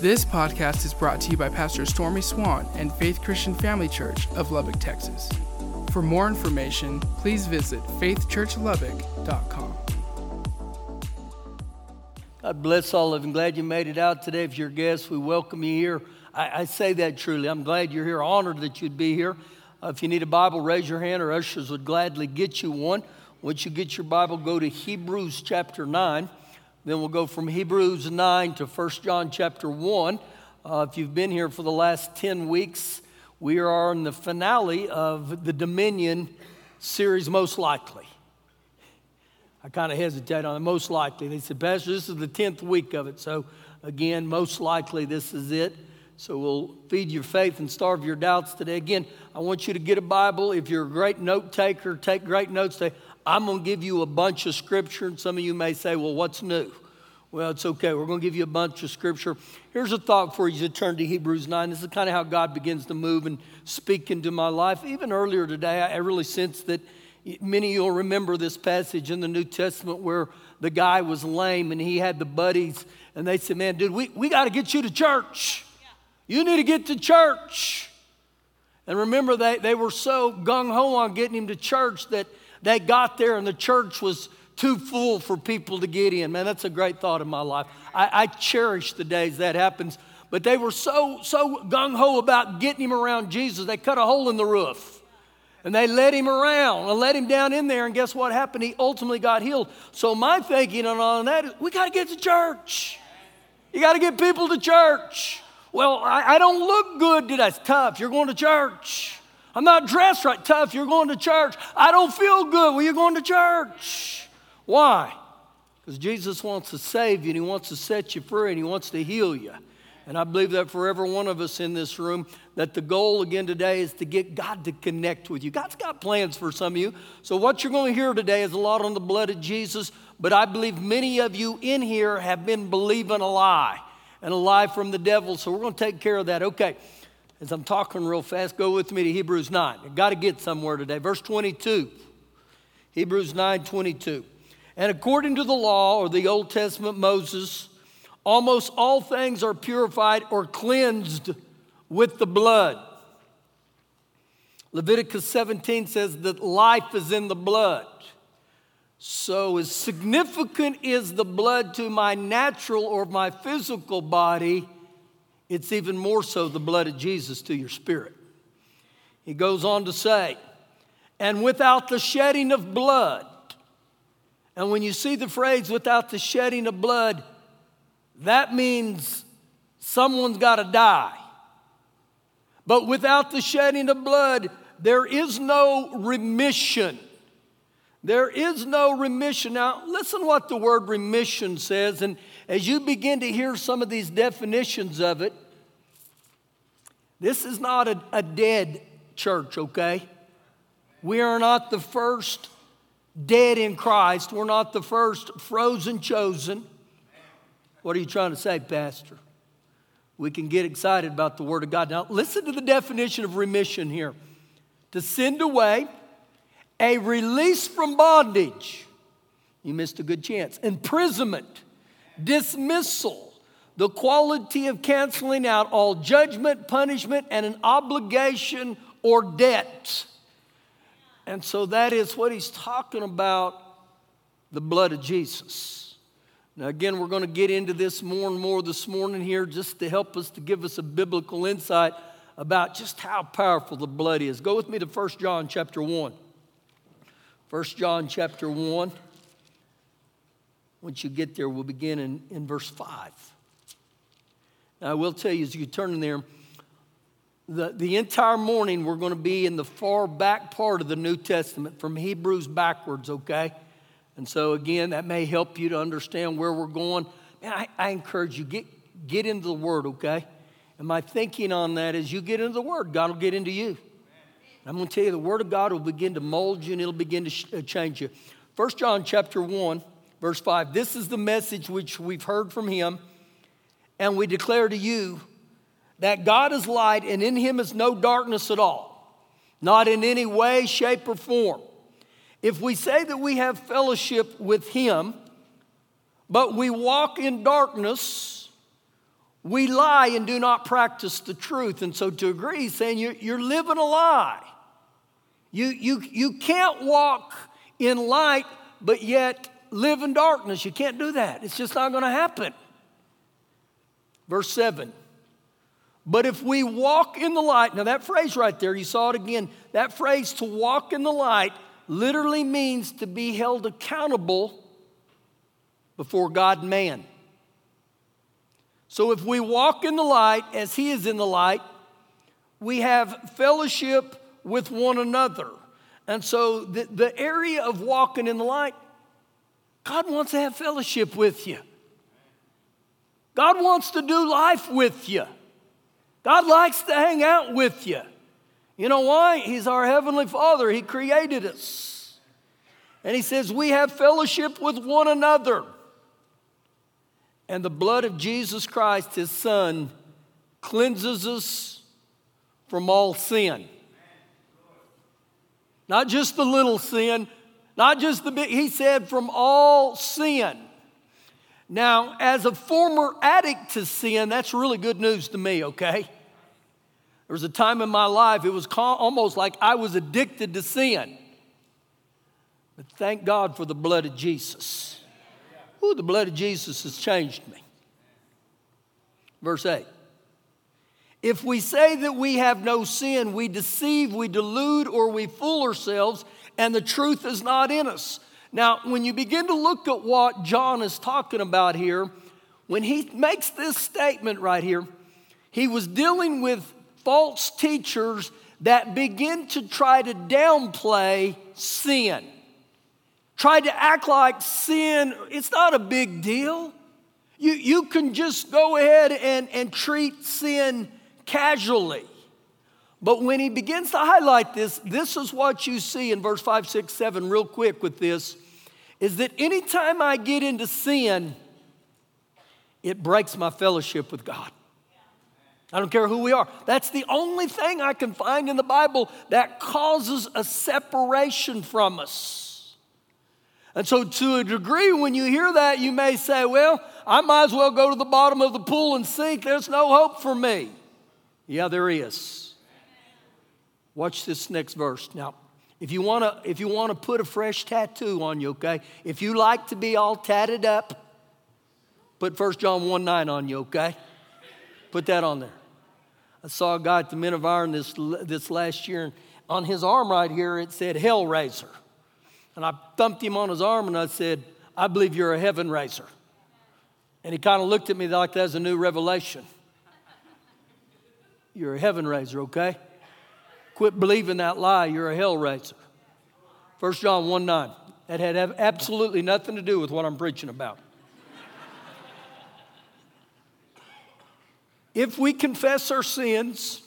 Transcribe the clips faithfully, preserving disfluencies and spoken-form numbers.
This podcast is brought to you by Pastor Stormy Swann and Faith Christian Family Church of Lubbock, Texas. For more information, please visit faith church lubbock dot com. God bless all of you. I'm glad you made it out today. If you're a guest, we welcome you here. I, I say that truly. I'm glad you're here. Honored that you'd be here. Uh, if you need a Bible, raise your hand. Our ushers would gladly get you one. Once you get your Bible, go to Hebrews chapter nine. Then we'll go from Hebrews nine to First John chapter one. Uh, if you've been here for the last ten weeks, we are in the finale of the Dominion series, Most Likely. I kind of hesitate on it, most likely. They said, Pastor, this is the tenth week of it. So again, most likely this is it. So we'll feed your faith and starve your doubts today. Again, I want you to get a Bible. If you're a great note taker, take great notes today. I'm going to give you a bunch of scripture, and some of you may say, well, what's new? Well, it's okay. We're going to give you a bunch of scripture. Here's a thought for you to turn to Hebrews nine. This is kind of how God begins to move and speak into my life. Even earlier today, I really sensed that many of you will remember this passage in the New Testament where the guy was lame and he had the buddies, and they said, man, dude, we, we got to get you to church. You need to get to church. And remember, they, they were so gung-ho on getting him to church that they got there and the church was too full for people to get in. Man, that's a great thought in my life. I, I cherish the days that happens. But they were so, so gung-ho about getting him around Jesus, they cut a hole in the roof. And they led him around and let him down in there. And guess what happened? He ultimately got healed. So my thinking on that is we got to get to church. You got to get people to church. Well, I, I don't look good today. It's tough. You're going to church. I'm not dressed right. Tough. You're going to church. I don't feel good. Well, you're going to church. Why? Because Jesus wants to save you, and he wants to set you free, and he wants to heal you. And I believe that for every one of us in this room, that the goal again today is to get God to connect with you. God's got plans for some of you. So what you're going to hear today is a lot on the blood of Jesus. But I believe many of you in here have been believing a lie, and a lie from the devil. So we're going to take care of that. Okay. As I'm talking real fast, go with me to Hebrews nine. I've got to get somewhere today. Verse twenty-two, Hebrews nine twenty-two. And according to the law, or the Old Testament Moses, almost all things are purified or cleansed with the blood. Leviticus seventeen says that life is in the blood. So as significant is the blood to my natural or my physical body, it's even more so the blood of Jesus to your spirit. He goes on to say, and without the shedding of blood, and when you see the phrase without the shedding of blood, that means someone's got to die. But without the shedding of blood, there is no remission. There is no remission. Now, listen what the word remission says. And as you begin to hear some of these definitions of it, this is not a, a dead church, okay? We are not the first dead in Christ. We're not the first frozen chosen. What are you trying to say, Pastor? We can get excited about the Word of God. Now, listen to the definition of remission here. To send away, a release from bondage. You missed a good chance. Imprisonment. Dismissal. The quality of canceling out all judgment, punishment, and an obligation or debt. And so that is what he's talking about, the blood of Jesus. Now again, we're going to get into this more and more this morning here just to help us, to give us a biblical insight about just how powerful the blood is. Go with me to First John chapter one. First John chapter one. Once you get there, we'll begin in, in verse five. Now, I will tell you, as you turn in there, the, the entire morning we're going to be in the far back part of the New Testament, from Hebrews backwards, okay? And so, again, that may help you to understand where we're going. Man, I, I encourage you, get, get into the Word, okay? And my thinking on that is you get into the Word, God will get into you. I'm going to tell you, the Word of God will begin to mold you, and it'll begin to sh- change you. First John chapter one, verse five. This is the message which we've heard from him, and we declare to you that God is light, and in him is no darkness at all, not in any way, shape, or form. If we say that we have fellowship with him, but we walk in darkness, We lie and do not practice the truth. And so to agree, he's saying you're, you're living a lie. You, you, you can't walk in light but yet live in darkness. You can't do that. It's just not going to happen. Verse seven. But if we walk in the light, now that phrase right there, you saw it again, that phrase to walk in the light literally means to be held accountable before God and man. So if we walk in the light as he is in the light, we have fellowship with one another. And so the, the area of walking in the light, God wants to have fellowship with you. God wants to do life with you. God likes to hang out with you. You know why? He's our Heavenly Father. He created us. And he says, we have fellowship with one another. And the blood of Jesus Christ, his Son, cleanses us from all sin. Not just the little sin, not just the big, he said, from all sin. Now, as a former addict to sin, that's really good news to me, okay? There was a time in my life, it was almost like I was addicted to sin. But thank God for the blood of Jesus. Ooh, the blood of Jesus has changed me. Verse eight. If we say that we have no sin, we deceive, we delude, or we fool ourselves, and the truth is not in us. Now, when you begin to look at what John is talking about here, when he makes this statement right here, he was dealing with false teachers that begin to try to downplay sin, try to act like sin, it's not a big deal. You, you can just go ahead and, and treat sin casually. But when he begins to highlight this, this is what you see in verse five, six, seven, real quick with this, is that anytime I get into sin, it breaks my fellowship with God. I don't care who we are. That's the only thing I can find in the Bible that causes a separation from us. And so to a degree, when you hear that, you may say, well, I might as well go to the bottom of the pool and sink. There's no hope for me. Yeah, there is. Watch this next verse. Now, if you want to if you want to put a fresh tattoo on you, okay? If you like to be all tatted up, put First John one nine on you, okay? Put that on there. I saw a guy at the Men of Iron this, this last year, and on his arm right here it said, Hellraiser. And I thumped him on his arm, and I said, I believe you're a heaven raiser. And he kind of looked at me like that was a new revelation. You're a heaven raiser, okay? Quit believing that lie. You're a hellraiser. First John one nine. That had absolutely nothing to do with what I'm preaching about. If we confess our sins,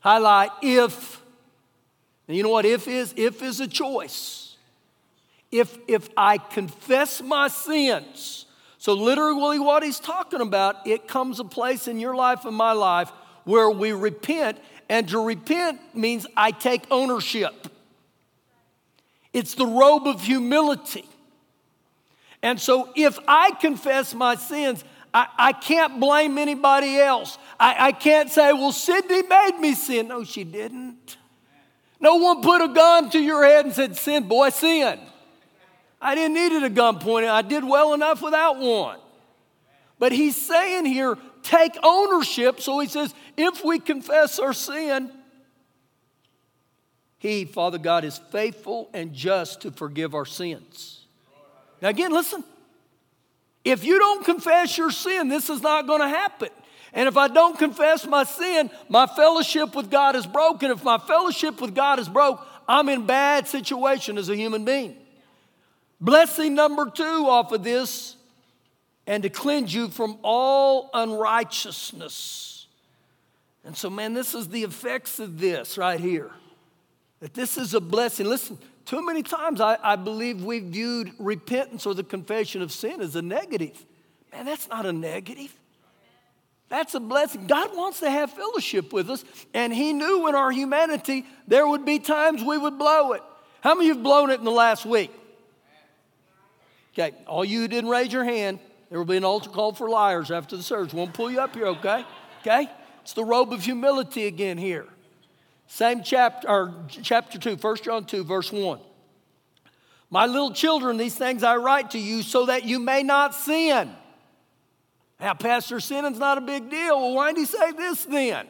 highlight if. And you know what if is? If is a choice. If, if I confess my sins. So literally what he's talking about, it comes a place in your life and my life where we repent. And to repent means I take ownership. It's the robe of humility. And so if I confess my sins, I, I can't blame anybody else. I, I can't say, well, Sydney made me sin. No, she didn't. No one put a gun to your head and said, sin, boy, sin. I didn't need a gun pointed. I did well enough without one. But he's saying here, take ownership. So he says, if we confess our sin, he, Father God, is faithful and just to forgive our sins. Now again, listen. If you don't confess your sin, this is not going to happen. And if I don't confess my sin, my fellowship with God is broken. If my fellowship with God is broke, I'm in bad situation as a human being. Blessing number two off of this, and to cleanse you from all unrighteousness. And so, man, this is the effects of this right here. That this is a blessing. Listen, too many times I, I believe we viewed repentance or the confession of sin as a negative. Man, that's not a negative. That's a blessing. God wants to have fellowship with us. And he knew in our humanity there would be times we would blow it. How many of you have blown it in the last week? Okay, all you who didn't raise your hand. There will be an altar call for liars after the service. Won't pull you up here, okay? Okay? It's the robe of humility again here. Same chapter, or chapter two, First John two, verse one. My little children, these things I write to you so that you may not sin. Now, Pastor, sinning's not a big deal. Well, why did he say this then?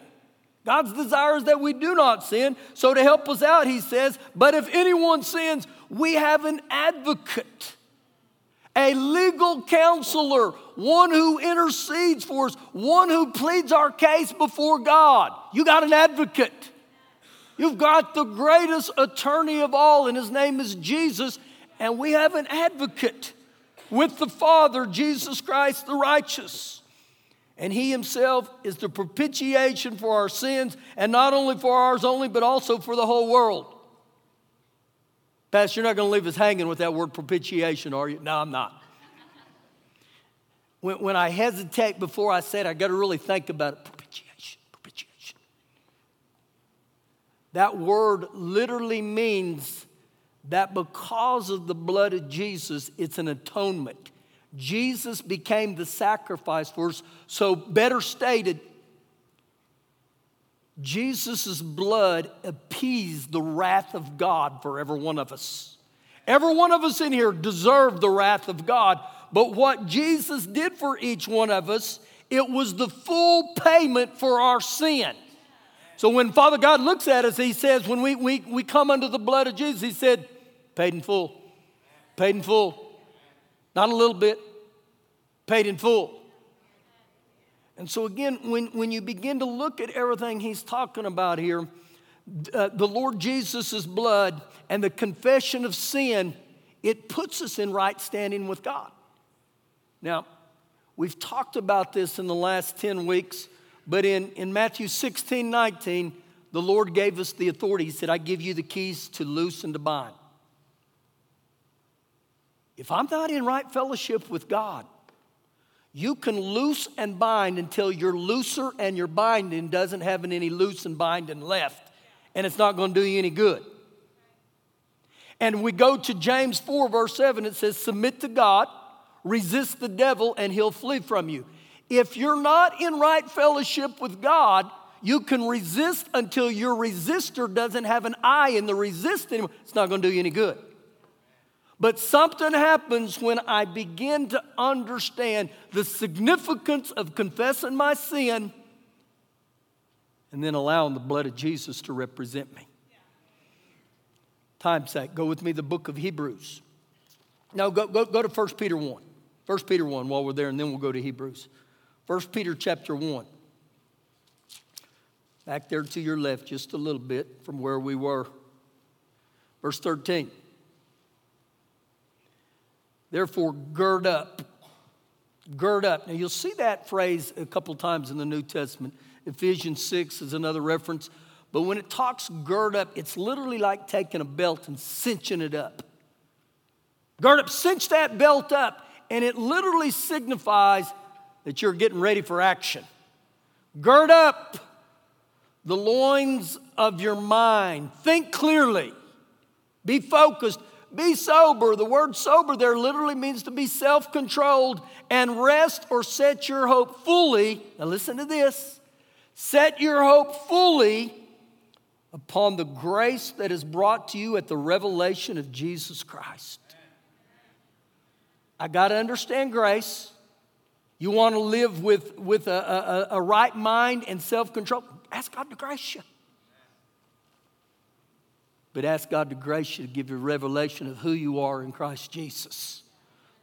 God's desire is that we do not sin. So to help us out, he says, but if anyone sins, we have an advocate, a legal counselor, one who intercedes for us, one who pleads our case before God. You got an advocate. You've got the greatest attorney of all, and his name is Jesus, and we have an advocate with the Father, Jesus Christ the righteous. And he himself is the propitiation for our sins, and not only for ours only, but also for the whole world. Pastor, you're not going to leave us hanging with that word propitiation, are you? No, I'm not. When, when I hesitate before I said, I got to really think about it. Propitiation, propitiation. That word literally means that because of the blood of Jesus, it's an atonement. Jesus became the sacrifice for us. So better stated, Jesus' blood appeased the wrath of God for every one of us. Every one of us in here deserved the wrath of God. But what Jesus did for each one of us, it was the full payment for our sin. So when Father God looks at us, he says, when we, we, we come under the blood of Jesus, he said, paid in full, paid in full. Not a little bit, paid in full. And so again, when, when you begin to look at everything he's talking about here, uh, the Lord Jesus' blood and the confession of sin, it puts us in right standing with God. Now, we've talked about this in the last ten weeks, but in, in Matthew sixteen nineteen, the Lord gave us the authority. He said, I give you the keys to loose and to bind. If I'm not in right fellowship with God, you can loose and bind until your looser and your binding doesn't have any loose and binding left, and it's not going to do you any good. And we go to James four, verse seven. It says, submit to God, resist the devil, and he'll flee from you. If you're not in right fellowship with God, you can resist until your resistor doesn't have an eye in the resist anymore. It's not going to do you any good. But something happens when I begin to understand the significance of confessing my sin and then allowing the blood of Jesus to represent me. Time's up. Go with me to the book of Hebrews. Now go, go, go to First Peter one. First Peter one while we're there, and then we'll go to Hebrews. First Peter chapter one. Back there to your left just a little bit from where we were. Verse thirteen. Therefore, gird up. Gird up. Now, you'll see that phrase a couple times in the New Testament. Ephesians six is another reference. But when it talks gird up, it's literally like taking a belt and cinching it up. Gird up, cinch that belt up. And it literally signifies that you're getting ready for action. Gird up the loins of your mind. Think clearly. Be focused. Be sober. The word sober there literally means to be self-controlled and rest or set your hope fully. Now listen to this. Set your hope fully upon the grace that is brought to you at the revelation of Jesus Christ. I got to understand grace. You want to live with, with a, a, a right mind and self-control? Ask God to grace you. But ask God to grace you to give you a revelation of who you are in Christ Jesus.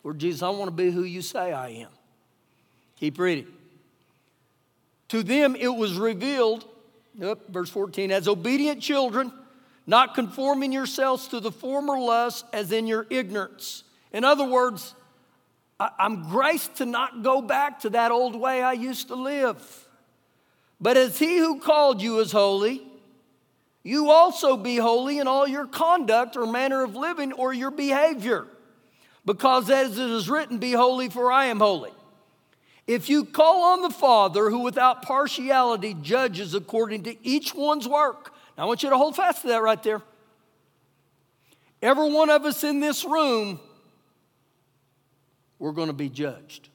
Lord Jesus, I want to be who you say I am. Keep reading. To them it was revealed, verse fourteen, as obedient children, not conforming yourselves to the former lusts as in your ignorance. In other words, I'm graced to not go back to that old way I used to live. But as he who called you is holy, you also be holy in all your conduct or manner of living or your behavior. Because as it is written, be holy for I am holy. If you call on the Father who without partiality judges according to each one's work. Now I want you to hold fast to that right there. Every one of us in this room, we're going to be judged.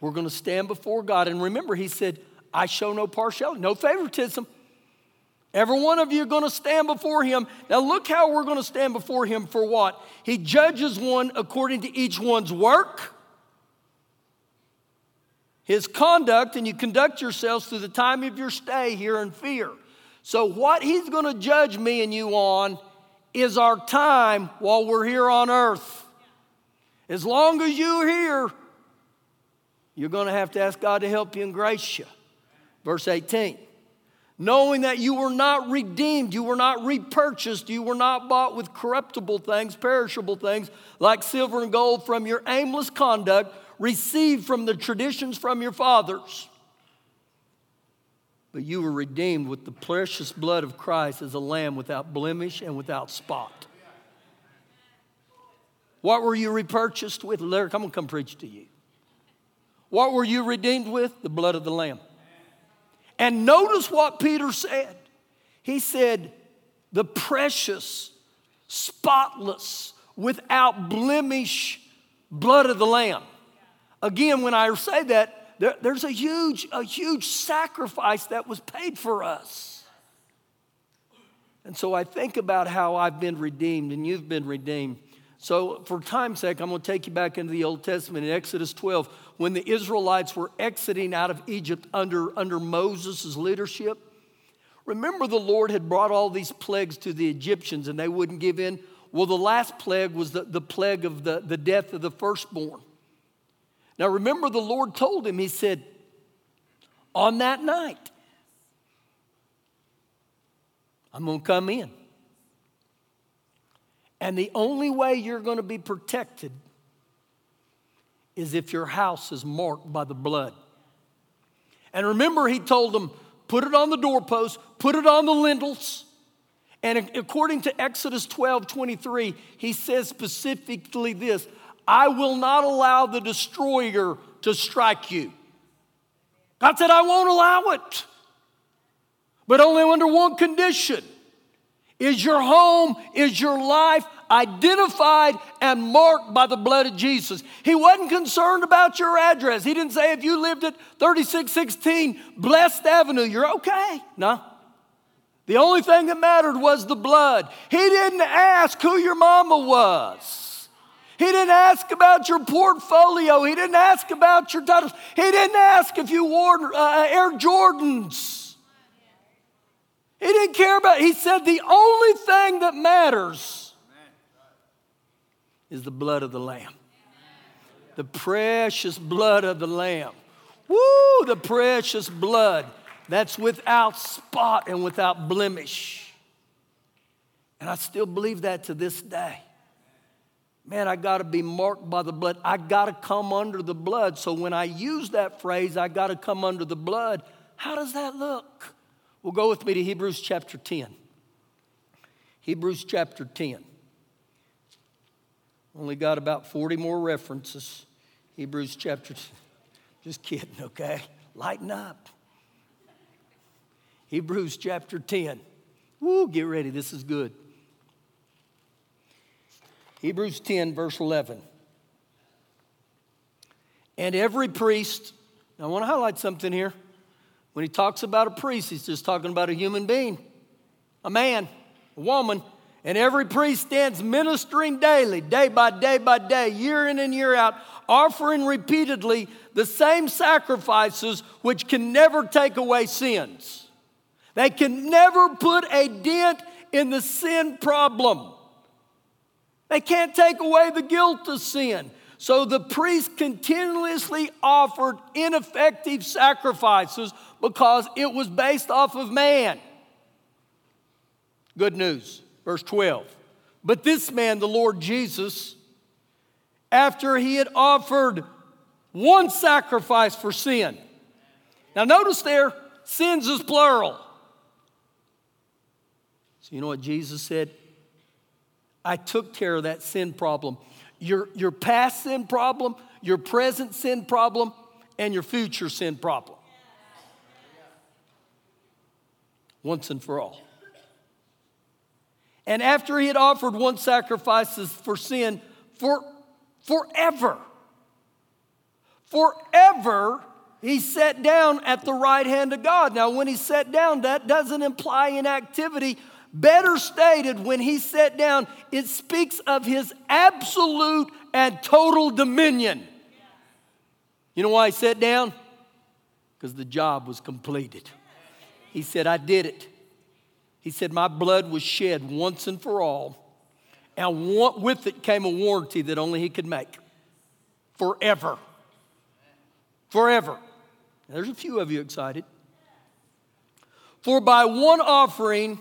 We're going to stand before God. And remember, he said, I show no partiality, no favoritism. Every one of you are going to stand before him. Now look how we're going to stand before him for what? He judges one according to each one's work, his conduct, and you conduct yourselves through the time of your stay here in fear. So what he's going to judge me and you on is our time while we're here on earth. As long as you're here, you're going to have to ask God to help you and grace you. Verse eighteen, knowing that you were not redeemed, you were not repurchased, you were not bought with corruptible things, perishable things, like silver and gold from your aimless conduct, received from the traditions from your fathers. But you were redeemed with the precious blood of Christ as a lamb without blemish and without spot. What were you repurchased with? Lyric, I'm going to come preach to you. What were you redeemed with? The blood of the lamb. And notice what Peter said. He said, the precious, spotless, without blemish blood of the lamb. Again, when I say that, there, there's a huge, a huge sacrifice that was paid for us. And so I think about how I've been redeemed and you've been redeemed. So for time's sake, I'm going to take you back into the Old Testament in Exodus twelve. When the Israelites were exiting out of Egypt under, under Moses' leadership, remember the Lord had brought all these plagues to the Egyptians and they wouldn't give in. Well, the last plague was the, the plague of the, the death of the firstborn. Now, remember the Lord told him, he said, on that night, I'm going to come in. And the only way you're going to be protected is if your house is marked by the blood. And remember, he told them, put it on the doorpost, put it on the lintels. And according to Exodus twelve twenty-three, he says specifically this, I will not allow the destroyer to strike you. God said, I won't allow it. But only under one condition. Is your home, is your life identified and marked by the blood of Jesus? He wasn't concerned about your address. He didn't say if you lived at thirty-six sixteen Blessed Avenue, you're okay. No. The only thing that mattered was the blood. He didn't ask who your mama was. He didn't ask about your portfolio. He didn't ask about your titles. He didn't ask if you wore uh, Air Jordans. He didn't care about it. He said the only thing that matters is the blood of the Lamb. The precious blood of the Lamb. Woo, the precious blood that's without spot and without blemish. And I still believe that to this day. Man, I got to be marked by the blood. I got to come under the blood. So when I use that phrase, I got to come under the blood, how does that look? Well, go with me to Hebrews chapter ten. Hebrews chapter ten. Only got about forty more references. Hebrews chapter ten. Just kidding, okay? Lighten up. Hebrews chapter ten. Woo, get ready. This is good. Hebrews ten, verse eleven. And every priest, now I want to highlight something here. When he talks about a priest, he's just talking about a human being, a man, a woman. And every priest stands ministering daily, day by day by day, year in and year out, offering repeatedly the same sacrifices which can never take away sins. They can never put a dent in the sin problem. They can't take away the guilt of sin. So the priest continuously offered ineffective sacrifices because it was based off of man. Good news, verse twelve. But this man, the Lord Jesus, after he had offered one sacrifice for sin. Now notice there, sins is plural. So you know what Jesus said? I took care of that sin problem. Your, your past sin problem, your present sin problem, and your future sin problem. Once and for all. And after he had offered one sacrifice for sin for forever, forever he sat down at the right hand of God. Now, when he sat down, that doesn't imply inactivity. Better stated, when he sat down, it speaks of his absolute and total dominion. You know why he sat down? Because the job was completed. He said, I did it. He said, my blood was shed once and for all. And with it came a warranty that only he could make. Forever. Forever. Now, there's a few of you excited. For by one offering,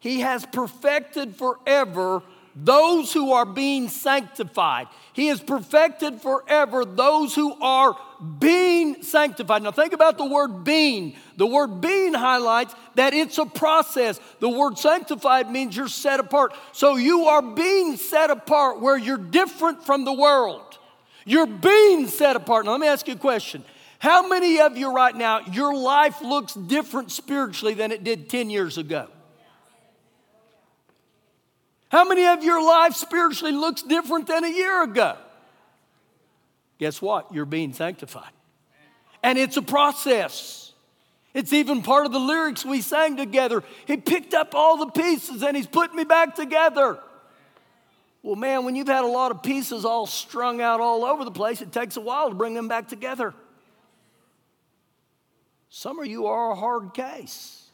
he has perfected forever those who are being sanctified. He has perfected forever those who are being sanctified. Now think about the word being. The word being highlights that it's a process. The word sanctified means you're set apart. So you are being set apart where you're different from the world. You're being set apart. Now let me ask you a question. How many of you right now, your life looks different spiritually than it did ten years ago? How many of your life spiritually looks different than a year ago? Guess what? You're being sanctified. And it's a process. It's even part of the lyrics we sang together. He picked up all the pieces and he's put me back together. Well, man, when you've had a lot of pieces all strung out all over the place, it takes a while to bring them back together. Some of you are a hard case,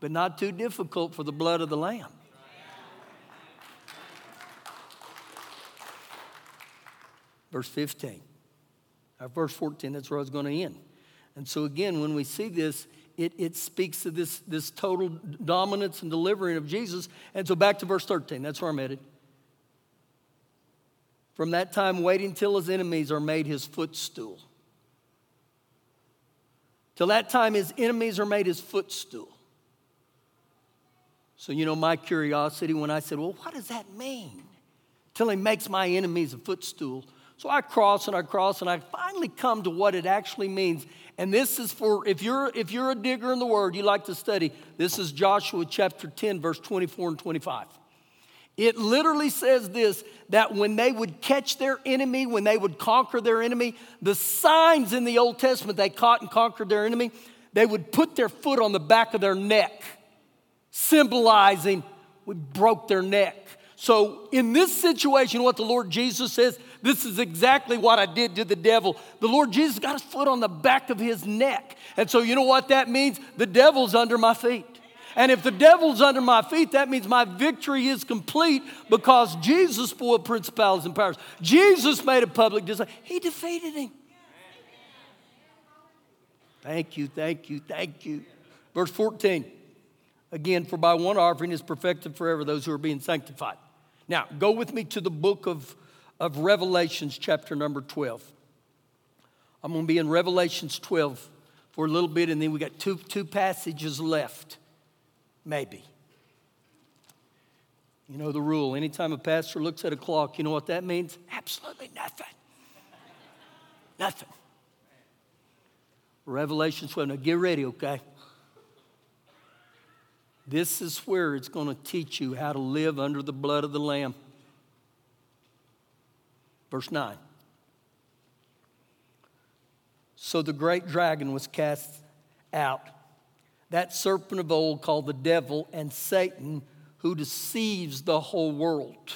but not too difficult for the blood of the Lamb. Verse fifteen, or verse fourteen, that's where I was going to end. And so again, when we see this, it, it speaks to this, this total dominance and delivering of Jesus. And so back to verse thirteen, that's where I'm headed. From that time, waiting till his enemies are made his footstool. Till that time, his enemies are made his footstool. So, you know, my curiosity when I said, well, what does that mean? Till he makes my enemies a footstool. So I cross and I cross and I finally come to what it actually means. And this is for, if you're if you're a digger in the Word, you like to study, this is Joshua chapter ten, verse twenty-four and twenty-five. It literally says this, that when they would catch their enemy, when they would conquer their enemy, the signs in the Old Testament, they caught and conquered their enemy, they would put their foot on the back of their neck, symbolizing we broke their neck. So in this situation, what the Lord Jesus says, this is exactly what I did to the devil. The Lord Jesus got his foot on the back of his neck. And so you know what that means? The devil's under my feet. And if the devil's under my feet, that means my victory is complete because Jesus spoiled principalities and powers. Jesus made a public display. He defeated him. Thank you, thank you, thank you. Verse fourteen. Again, for by one offering is perfected forever those who are being sanctified. Now, go with me to the book of, of Revelations, chapter number twelve. I'm going to be in Revelations twelve for a little bit, and then we got two, two passages left, maybe. You know the rule. Anytime a pastor looks at a clock, you know what that means? Absolutely nothing. Nothing. Revelation twelve. Now, get ready, okay? This is where it's going to teach you how to live under the blood of the Lamb. Verse nine. So the great dragon was cast out, that serpent of old called the devil and Satan, who deceives the whole world,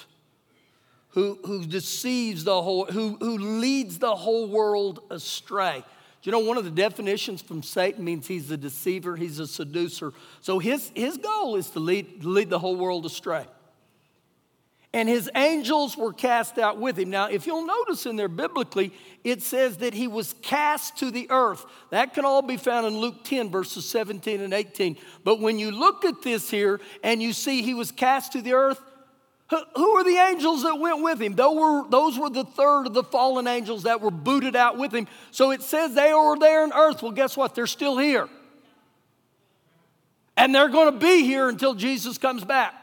who, who deceives the whole, who, who leads the whole world astray. You know, one of the definitions from Satan means he's a deceiver, he's a seducer. So his, his goal is to lead, lead the whole world astray. And his angels were cast out with him. Now, if you'll notice in there biblically, it says that he was cast to the earth. That can all be found in Luke ten, verses seventeen and eighteen. But when you look at this here and you see he was cast to the earth, who were the angels that went with him? Those were, those were the third of the fallen angels that were booted out with him. So it says they were there on earth. Well, guess what? They're still here. And they're going to be here until Jesus comes back.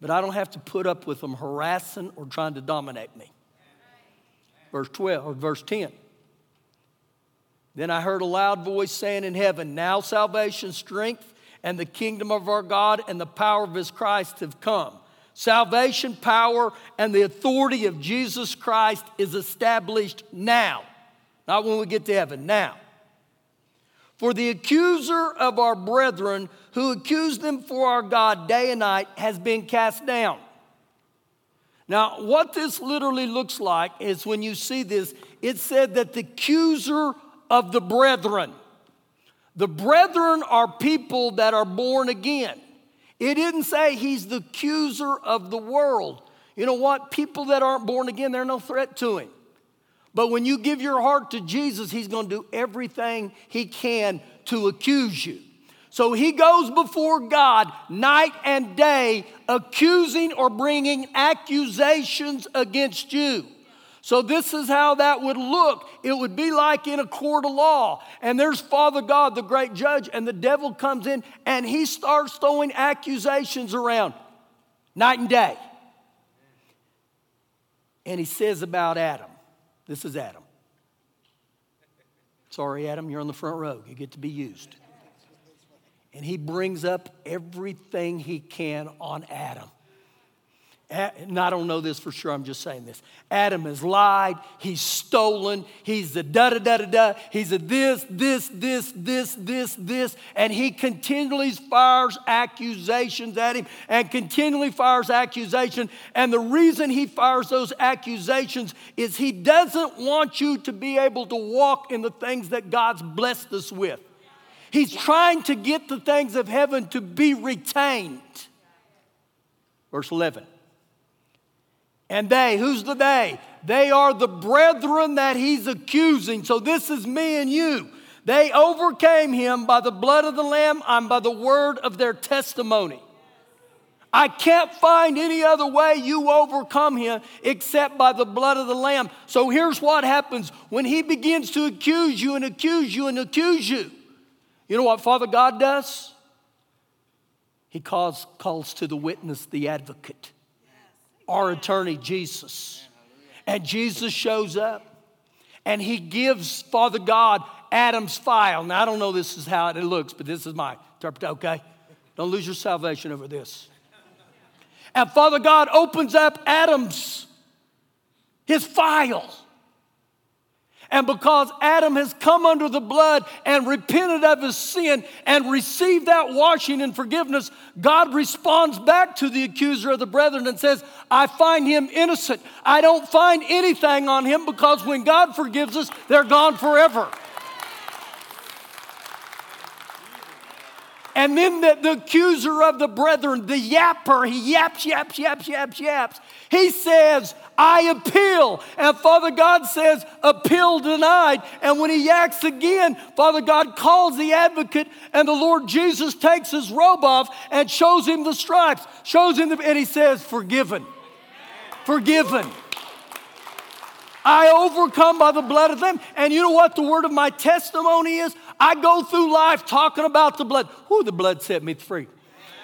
But I don't have to put up with them harassing or trying to dominate me. Verse twelve, or verse ten. Then I heard a loud voice saying in heaven, now salvation, strength, and the kingdom of our God and the power of his Christ have come. Salvation, power, and the authority of Jesus Christ is established now. Not when we get to heaven, now. For the accuser of our brethren who accused them for our God day and night has been cast down. Now, what this literally looks like is when you see this, it said that the accuser of the brethren. The brethren are people that are born again. It didn't say he's the accuser of the world. You know what? People that aren't born again, they're no threat to him. But when you give your heart to Jesus, he's going to do everything he can to accuse you. So he goes before God night and day, accusing or bringing accusations against you. So this is how that would look. It would be like in a court of law. And there's Father God, the great judge, and the devil comes in, and he starts throwing accusations around night and day. And he says about Adam. This is Adam. Sorry, Adam, you're on the front row. You get to be used. And he brings up everything he can on Adam. And I don't know this for sure, I'm just saying this. Adam has lied, he's stolen, he's a da-da-da-da-da, he's a this, this, this, this, this, this, and he continually fires accusations at him and continually fires accusations. And the reason he fires those accusations is he doesn't want you to be able to walk in the things that God's blessed us with. He's trying to get the things of heaven to be retained. Verse eleven. And they, who's the they? They are the brethren that he's accusing. So this is me and you. They overcame him by the blood of the Lamb and by the word of their testimony. I can't find any other way you overcome him except by the blood of the Lamb. So here's what happens. When he begins to accuse you and accuse you and accuse you, you know what Father God does? He calls, calls to the witness the advocate. Our attorney, Jesus. And Jesus shows up and he gives Father God Adam's file. Now, I don't know this is how it looks, but this is my interpretation, okay? Don't lose your salvation over this. And Father God opens up Adam's, his file. And because Adam has come under the blood and repented of his sin and received that washing and forgiveness, God responds back to the accuser of the brethren and says, I find him innocent. I don't find anything on him because when God forgives us, they're gone forever. And then the, the accuser of the brethren, the yapper, he yaps, yaps, yaps, yaps, yaps. He says, I appeal. And Father God says, appeal denied. And when he yaks again, Father God calls the advocate, and the Lord Jesus takes his robe off and shows him the stripes, shows him the, and he says, forgiven, forgiven. I overcome by the blood of them. And you know what the word of my testimony is? I go through life talking about the blood. Ooh, the blood set me free.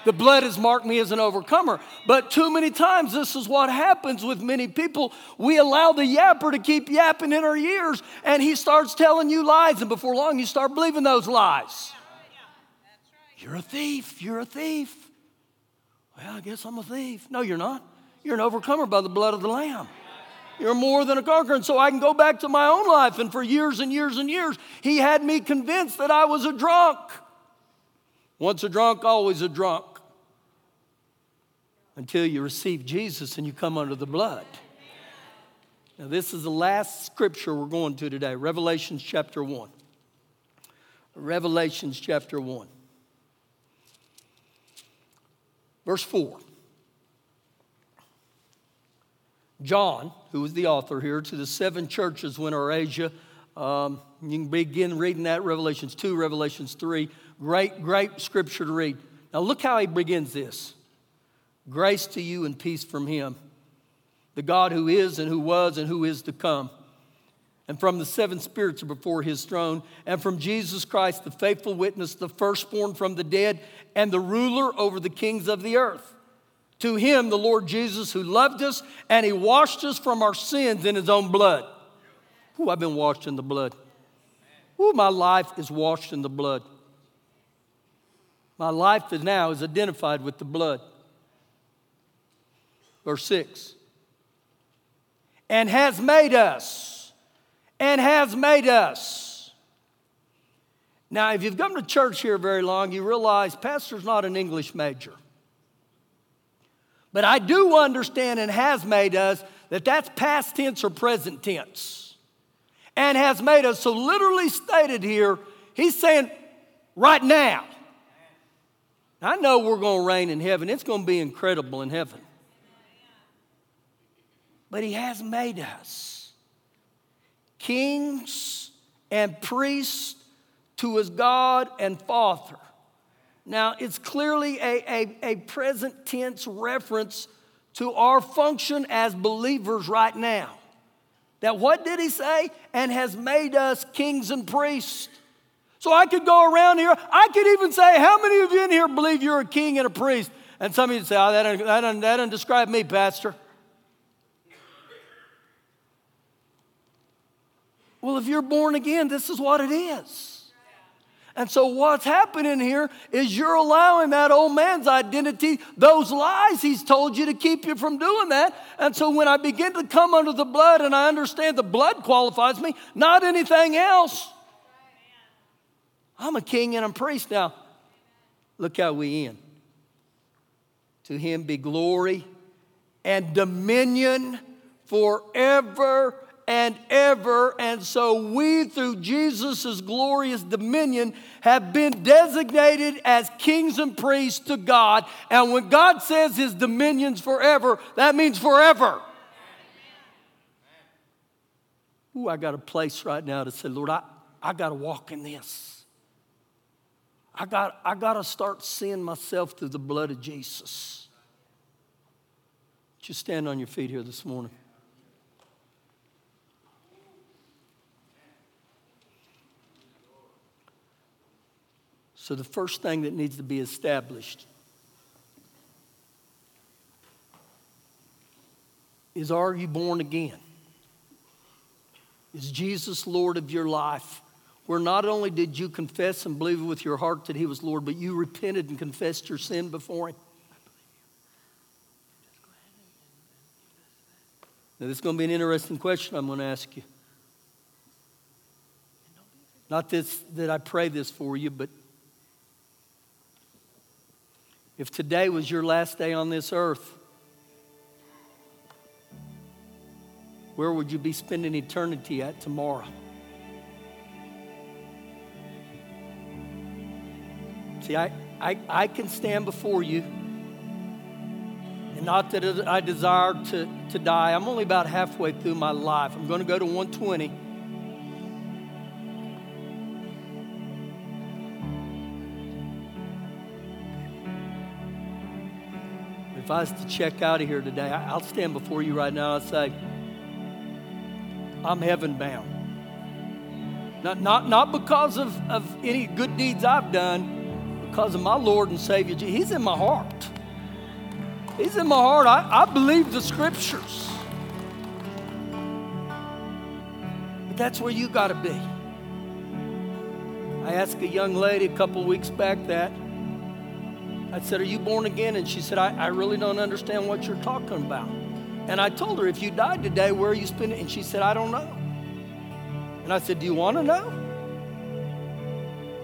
The blood has marked me as an overcomer. But too many times, this is what happens with many people. We allow the yapper to keep yapping in our ears, and he starts telling you lies. And before long, you start believing those lies. You're a thief. You're a thief. Well, I guess I'm a thief. No, you're not. You're an overcomer by the blood of the Lamb. You're more than a conqueror. And so I can go back to my own life. And for years and years and years, he had me convinced that I was a drunk. Once a drunk, always a drunk. Until you receive Jesus and you come under the blood. Now, this is the last scripture we're going to today. Revelation chapter one. Revelation chapter one. Verse four. John, who is the author here, to the seven churches when are Asia. Um, you can begin reading that, Revelations two, Revelations three. Great, great scripture to read. Now look how he begins this. Grace to you and peace from him, the God who is and who was and who is to come, and from the seven spirits before his throne, and from Jesus Christ, the faithful witness, the firstborn from the dead, and the ruler over the kings of the earth. To him, the Lord Jesus, who loved us, and he washed us from our sins in his own blood. Ooh, I've been washed in the blood. Ooh, my life is washed in the blood. My life is now is identified with the blood. Verse six. And has made us. And has made us. Now, if you've come to church here very long, you realize pastor's not an English major. But I do understand and has made us, that that's past tense or present tense. And has made us. So literally stated here, he's saying right now. I know we're going to reign in heaven. It's going to be incredible in heaven. But he has made us kings and priests to his God and Father. Now, it's clearly a, a, a present tense reference to our function as believers right now. That what did he say? And has made us kings and priests. So I could go around here. I could even say, how many of you in here believe you're a king and a priest? And some of you say, oh, that doesn't, that doesn't, that doesn't describe me, Pastor. Well, if you're born again, this is what it is. And so what's happening here is you're allowing that old man's identity, those lies he's told you, to keep you from doing that. And so when I begin to come under the blood and I understand the blood qualifies me, not anything else, I'm a king and a priest now. Look how we end. To him be glory and dominion forever and ever. And so we, through Jesus' glorious dominion, have been designated as kings and priests to God. And when God says his dominion's forever, that means forever. Ooh, I got a place right now to say, Lord, I, I got to walk in this. I got, I got to start seeing myself through the blood of Jesus. Just stand on your feet here this morning. So the first thing that needs to be established is, are you born again? Is Jesus Lord of your life? Where not only did you confess and believe with your heart that he was Lord, but you repented and confessed your sin before him. Now, this is going to be an interesting question I'm going to ask you. Not this, that I pray this for you, but if today was your last day on this earth, where would you be spending eternity at tomorrow? See, I, I, I can stand before you, and not that I desire to, to die. I'm only about halfway through my life. I'm going to go to one twenty. If I was to check out of here today, I, I'll stand before you right now and say, I'm heaven bound. Not, not, not because of, of any good deeds I've done, because of my Lord and Savior Jesus. He's in my heart. He's in my heart. I, I believe the scriptures. But that's where you got to be. I asked a young lady a couple weeks back that. I said, are you born again? And she said, I, I really don't understand what you're talking about. And I told her, if you died today, where are you spending? And she said, I don't know. And I said, do you want to know?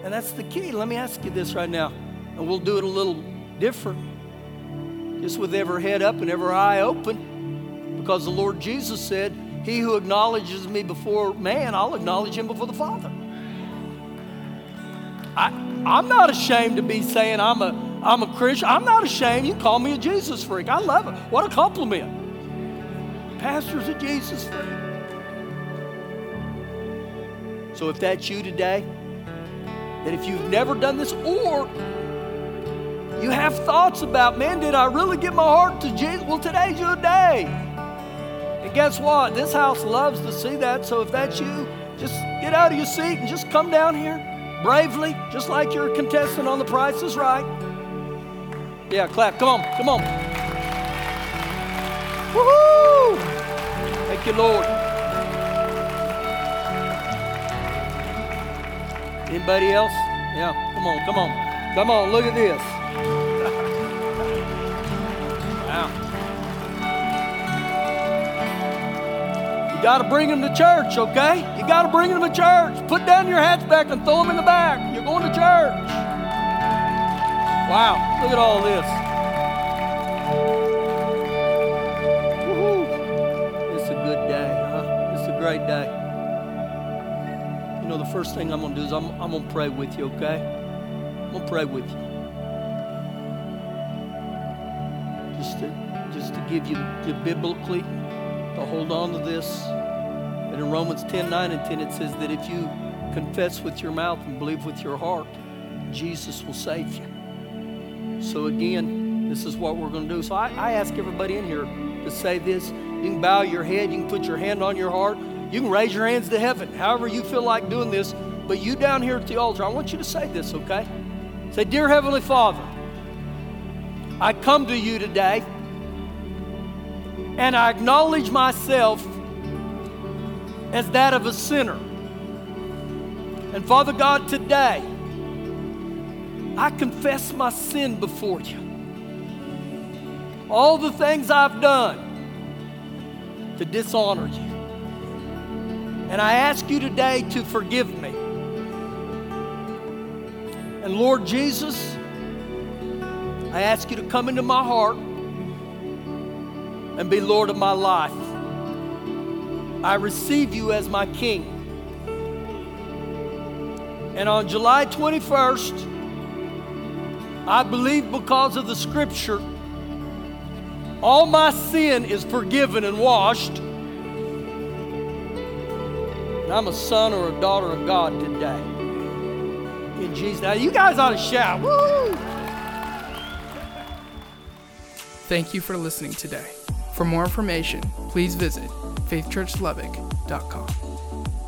And that's the key. Let me ask you this right now, and we'll do it a little different. Just with every head up and every eye open, because the Lord Jesus said, he who acknowledges me before man, I'll acknowledge him before the Father. I, I'm not ashamed to be saying I'm a, I'm a Christian. I'm not ashamed. You call me a Jesus freak. I love it. What a compliment. Pastor's a Jesus freak. So if that's you today, that if you've never done this, or you have thoughts about, man, did I really give my heart to Jesus? Well, today's your day. And guess what? This house loves to see that. So if that's you, just get out of your seat and just come down here bravely, just like you're a contestant on The Price is Right. Yeah, clap. Come on. Come on. Woo-hoo! Thank you, Lord. Anybody else? Yeah, come on, come on. Come on, look at this. Wow. got to bring them to church, okay? You got to bring them to church. Put down your hatchback and throw them in the back. You're going to church. Wow, look at all this. Woo-hoo. It's a good day, huh? It's a great day. You know, the first thing I'm going to do is I'm, I'm going to pray with you, okay? I'm going to pray with you. Just to, just to give you, you biblically, to hold on to this. And in Romans ten, nine and ten, it says that if you confess with your mouth and believe with your heart, Jesus will save you. So again, this is what we're going to do. So I, I ask everybody in here to say this. You can bow your head. You can put your hand on your heart. You can raise your hands to heaven, however you feel like doing this. But you down here at the altar, I want you to say this, okay? Say, Dear Heavenly Father, I come to you today, and I acknowledge myself as that of a sinner. And Father God, today, I confess my sin before you. All the things I've done to dishonor you. And I ask you today to forgive me. And Lord Jesus, I ask you to come into my heart and be Lord of my life. I receive you as my King. And on July twenty-first, I believe because of the scripture, all my sin is forgiven and washed. And I'm a son or a daughter of God today. In Jesus' name. Now you guys ought to shout. Woo! Thank you for listening today. For more information, please visit faith church lubbock dot com.